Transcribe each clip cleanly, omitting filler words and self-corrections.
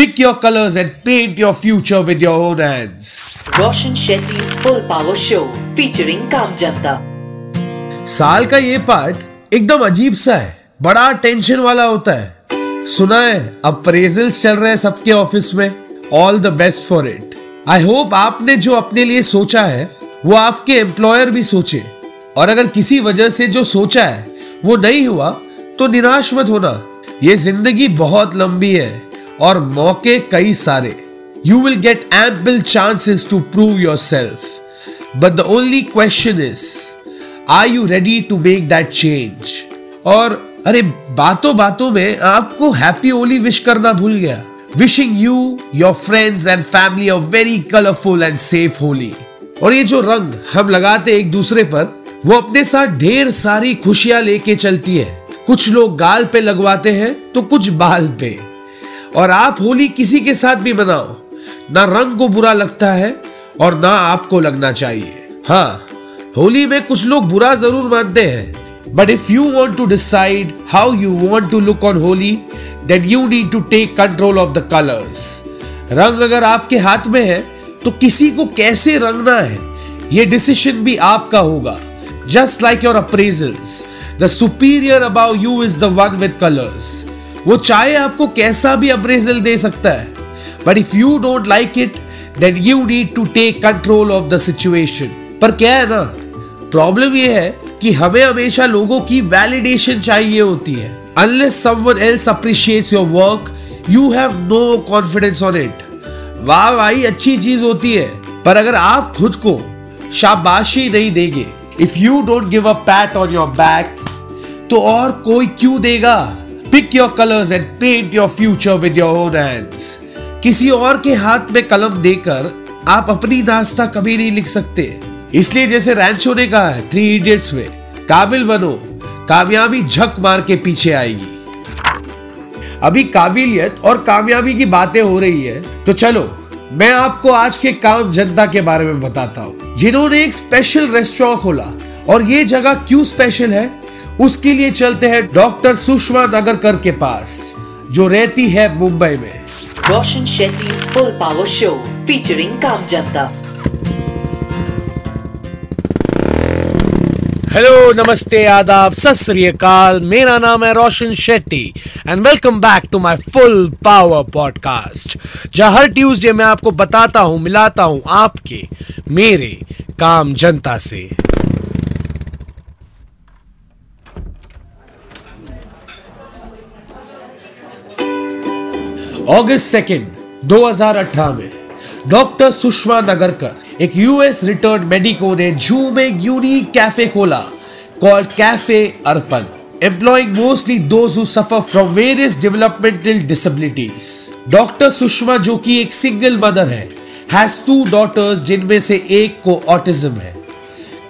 Pick your colors and paint your future with your own hands. Roshan Shetty's Full Power Show featuring Kam Janta. साल का ये part एकदम अजीब सा है, बड़ा टेंशन वाला होता है। सुना है अप्रेजल्स चल रहे हैं सबके ऑफिस में। All the best for it. I hope आपने जो अपने लिए सोचा है वो आपके एम्प्लॉयर भी सोचे, और अगर किसी वजह से जो सोचा है वो नहीं हुआ तो निराश मत होना। ये जिंदगी बहुत लंबी है और मौके कई सारे। You will get ample chances to prove yourself, but the only question is are you ready to make that change. और अरे बातों बातों में आपको हैप्पी होली विश करना भूल गया। Wishing you, your friends and family a very colorful and safe Holi. और ये जो रंग हम लगाते एक दूसरे पर, वो अपने साथ ढेर सारी खुशियां लेके चलती है। कुछ लोग गाल पे लगवाते हैं तो कुछ बाल पे। और आप होली किसी के साथ भी मनाओ, ना रंग को बुरा लगता है और ना आपको लगना चाहिए। हाँ, होली में कुछ लोग बुरा जरूर मानते हैं, but if you want to decide how you want to look on Holi, then you need to take control of the colors. रंग अगर आपके हाथ में है तो किसी को कैसे रंगना है ये डिसीजन भी आपका होगा। Just like your appraisals, the superior above you is the one with colors. वो चाहे आपको कैसा भी अप्रेजल दे सकता है, but if you don't like it, then you need to take control of the situation. पर क्या है ना, प्रॉब्लम ये है कि हमें हमेशा लोगों की वैलिडेशन चाहिए होती है। Unless someone else appreciates your work, you have no confidence on it. वाह भाई, अच्छी चीज होती है, पर अगर आप खुद को शाबाशी नहीं देंगे, if you don't give a pat on your back, तो और कोई क्यों देगा? Pick your colors and paint your future with your own hands. किसी और के हाथ में कलम देकर आप अपनी दास्तां कभी नहीं लिख सकते। इसलिए जैसे रैंचो ने कहा है थ्री इडियट्स में, काबिल बनो, कामयाबी झक मार के पीछे आएगी। अभी काबिलियत और कामयाबी की बातें हो रही है तो चलो मैं आपको आज के काम जनता के बारे में बताता हूँ, जिन्होंने एक स्पेशल रेस्टोरेंट खोला। और ये जगह क्यों स्पेशल है उसके लिए चलते हैं डॉक्टर सुषमा अगरकर के पास, जो रहती है मुंबई में। Roshan Shetty's full power show featuring काम जनता। हेलो, नमस्ते, आदाब, सत श्री अकाल। मेरा नाम है Roshan Shetty and welcome back to my full power podcast, जहाँ हर ट्यूसडे मैं आपको बताता हूँ, मिलाता हूँ आपके मेरे काम जनता से। August 2nd, 2018 में डॉक्टर सुषमा अगरकर, एक यूएस रिटर्न्ड मेडिको, ने जू में एक यूनिक कैफे खोला called cafe Arpan, employing mostly those who suffer from various developmental disabilities. Doctor Sushma, जो कि एक सिंगल मदर है, हैज 2 daughters जिनमें से एक को ऑटिज्म है।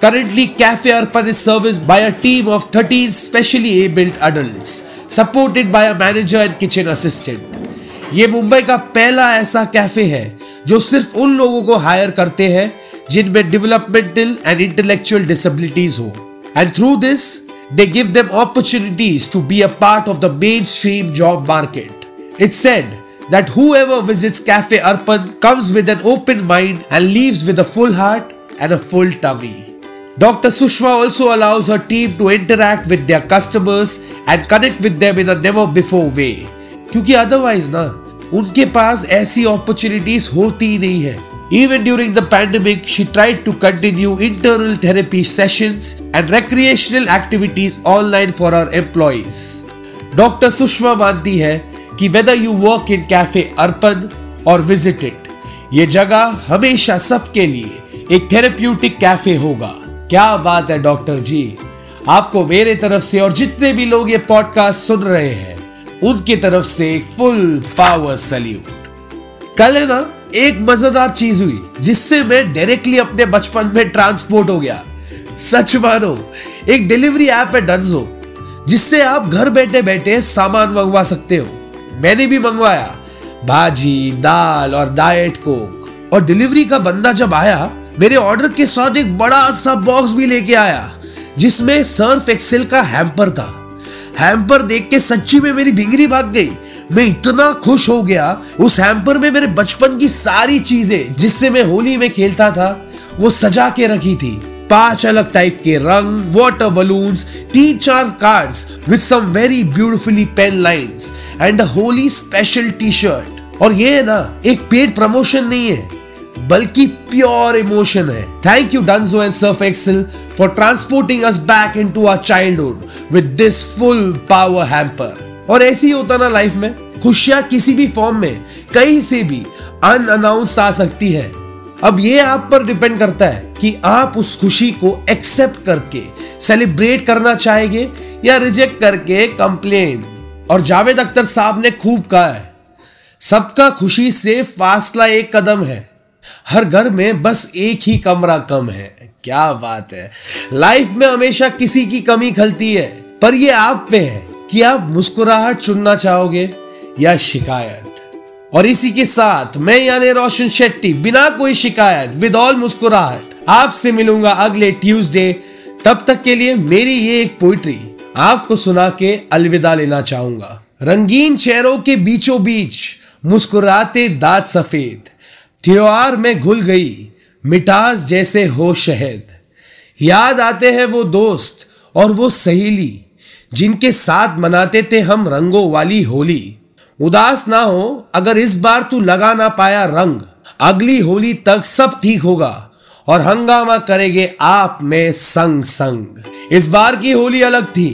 Currently cafe Arpan is serviced by a team of 13 specially abled adults supported by a manager and kitchen assistant. ये मुंबई का पहला ऐसा कैफे है जो सिर्फ उन लोगों को हायर करते हैं जिनमें डेवलपमेंटल एंड इंटेलेक्चुअल डिसेबिलिटीज हो, and through this they give them opportunities to be a part of the mainstream job market. It's said that whoever visits cafe Arpan comes with an open mind and leaves with a full heart and a full tummy. Dr. Sushma also allows her team to interact with their customers and connect with them in a never before way, क्योंकि otherwise ना उनके पास ऐसी opportunities होती ही नहीं है। Even during the pandemic she tried to continue internal therapy sessions and recreational activities online for our employees. Doctor Sushma मानती है कि whether you work in cafe Arpan और विजिट इट, ये जगह हमेशा सबके लिए एक थेरेप्यूटिक कैफे होगा। क्या बात है डॉक्टर जी, आपको मेरे तरफ से और जितने भी लोग ये पॉडकास्ट सुन रहे हैं उनकी तरफ से एक फुल पावर सैल्यूट। कल है ना, एक मजेदार चीज हुई जिससे मैं डायरेक्टली अपने बचपन में ट्रांसपोर्ट हो गया। सच मानो, एक डिलीवरी ऐप है डंजो, जिससे आप घर बैठे बैठे सामान मंगवा सकते हो। मैंने भी मंगवाया भाजी, दाल और डाइट कोक, और डिलीवरी का बंदा जब आया मेरे ऑर्डर के साथ एक बड़ा सा बॉक्स भी लेके आया जिसमें सर्फ एक्सेल का हैम्पर था। हैम्पर देख के सच्ची में मेरी भिंगरी भाग गई। मैं इतना खुश हो गया। उस हैम्पर में मेरे बचपन की सारी चीजें जिससे मैं होली में खेलता था वो सजा के रखी थी। 5 अलग टाइप के रंग, water balloons, 3-4 cards with some very beautifully pen lines and a Holi special T-shirt. और ये है ना, एक पेड प्रमोशन नहीं है बल्कि प्योर इमोशन है। Thank you Dunzo and Surf Excel for transporting us back into our childhood with this full power hamper. और ऐसे ही होता ना लाइफ में, खुशियां किसी भी फॉर्म में कहीं से भी अनअनाउंस आ सकती है। अब ये आप पर डिपेंड करता है कि आप उस खुशी को एक्सेप्ट करके सेलिब्रेट करना चाहेंगे या रिजेक्ट करके कंप्लेन। और जावेद अख्तर साहब ने खूब कहा है, सबका खुशी से फासला एक कदम है, हर घर में बस एक ही कमरा कम है। क्या बात है, लाइफ में हमेशा किसी की कमी खलती है, पर ये आप पे है कि आप मुस्कुराहट चुनना चाहोगे या शिकायत। और इसी के साथ मैं यानी रोशन शेट्टी बिना कोई शिकायत विद ऑल मुस्कुराहट आपसे मिलूंगा अगले ट्यूसडे। तब तक के लिए मेरी ये एक पोइट्री आपको सुना के अलविदा लेना चाहूंगा। रंगीन चेहरों के बीचों बीच मुस्कुराते दांत सफेद, त्योहार में घुल गई मिठास जैसे हो शहद। याद आते हैं वो दोस्त और वो सहेली जिनके साथ मनाते थे हम रंगों वाली होली। उदास ना हो अगर इस बार तू लगा ना पाया रंग, अगली होली तक सब ठीक होगा और हंगामा करेंगे आप में संग संग। इस बार की होली अलग थी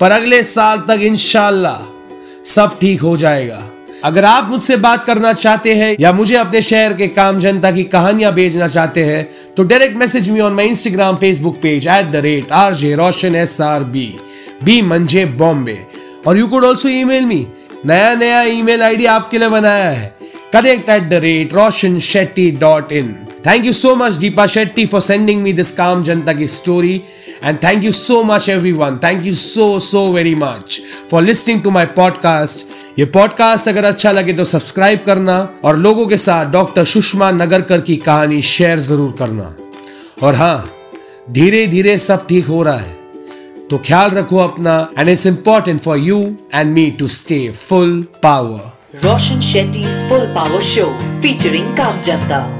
पर अगले साल तक इंशाल्लाह सब ठीक हो जाएगा। अगर आप मुझसे बात करना चाहते हैं या मुझे अपने शहर के काम जनता की कहानियां भेजना चाहते हैं तो direct message me on my Instagram Facebook page @RJ Roshan SRB Bombay। और you could also email me. नया ईमेल आईडी आपके लिए बनाया है, connect@roshanshetty.in। Thank you so much Deepa Shetty for sending me this काम जनता की story and thank you so much everyone. Thank you so very much for listening to my podcast. ये podcast अगर अच्छा लगे तो सब्सक्राइब करना और लोगों के साथ डॉक्टर सुषमा अगरकर की कहानी शेयर जरूर करना। और हाँ, धीरे धीरे सब ठीक हो रहा है तो ख्याल रखो अपना। And it's important for you and me to stay full power. Roshan Shetty's full power show featuring काम जनता।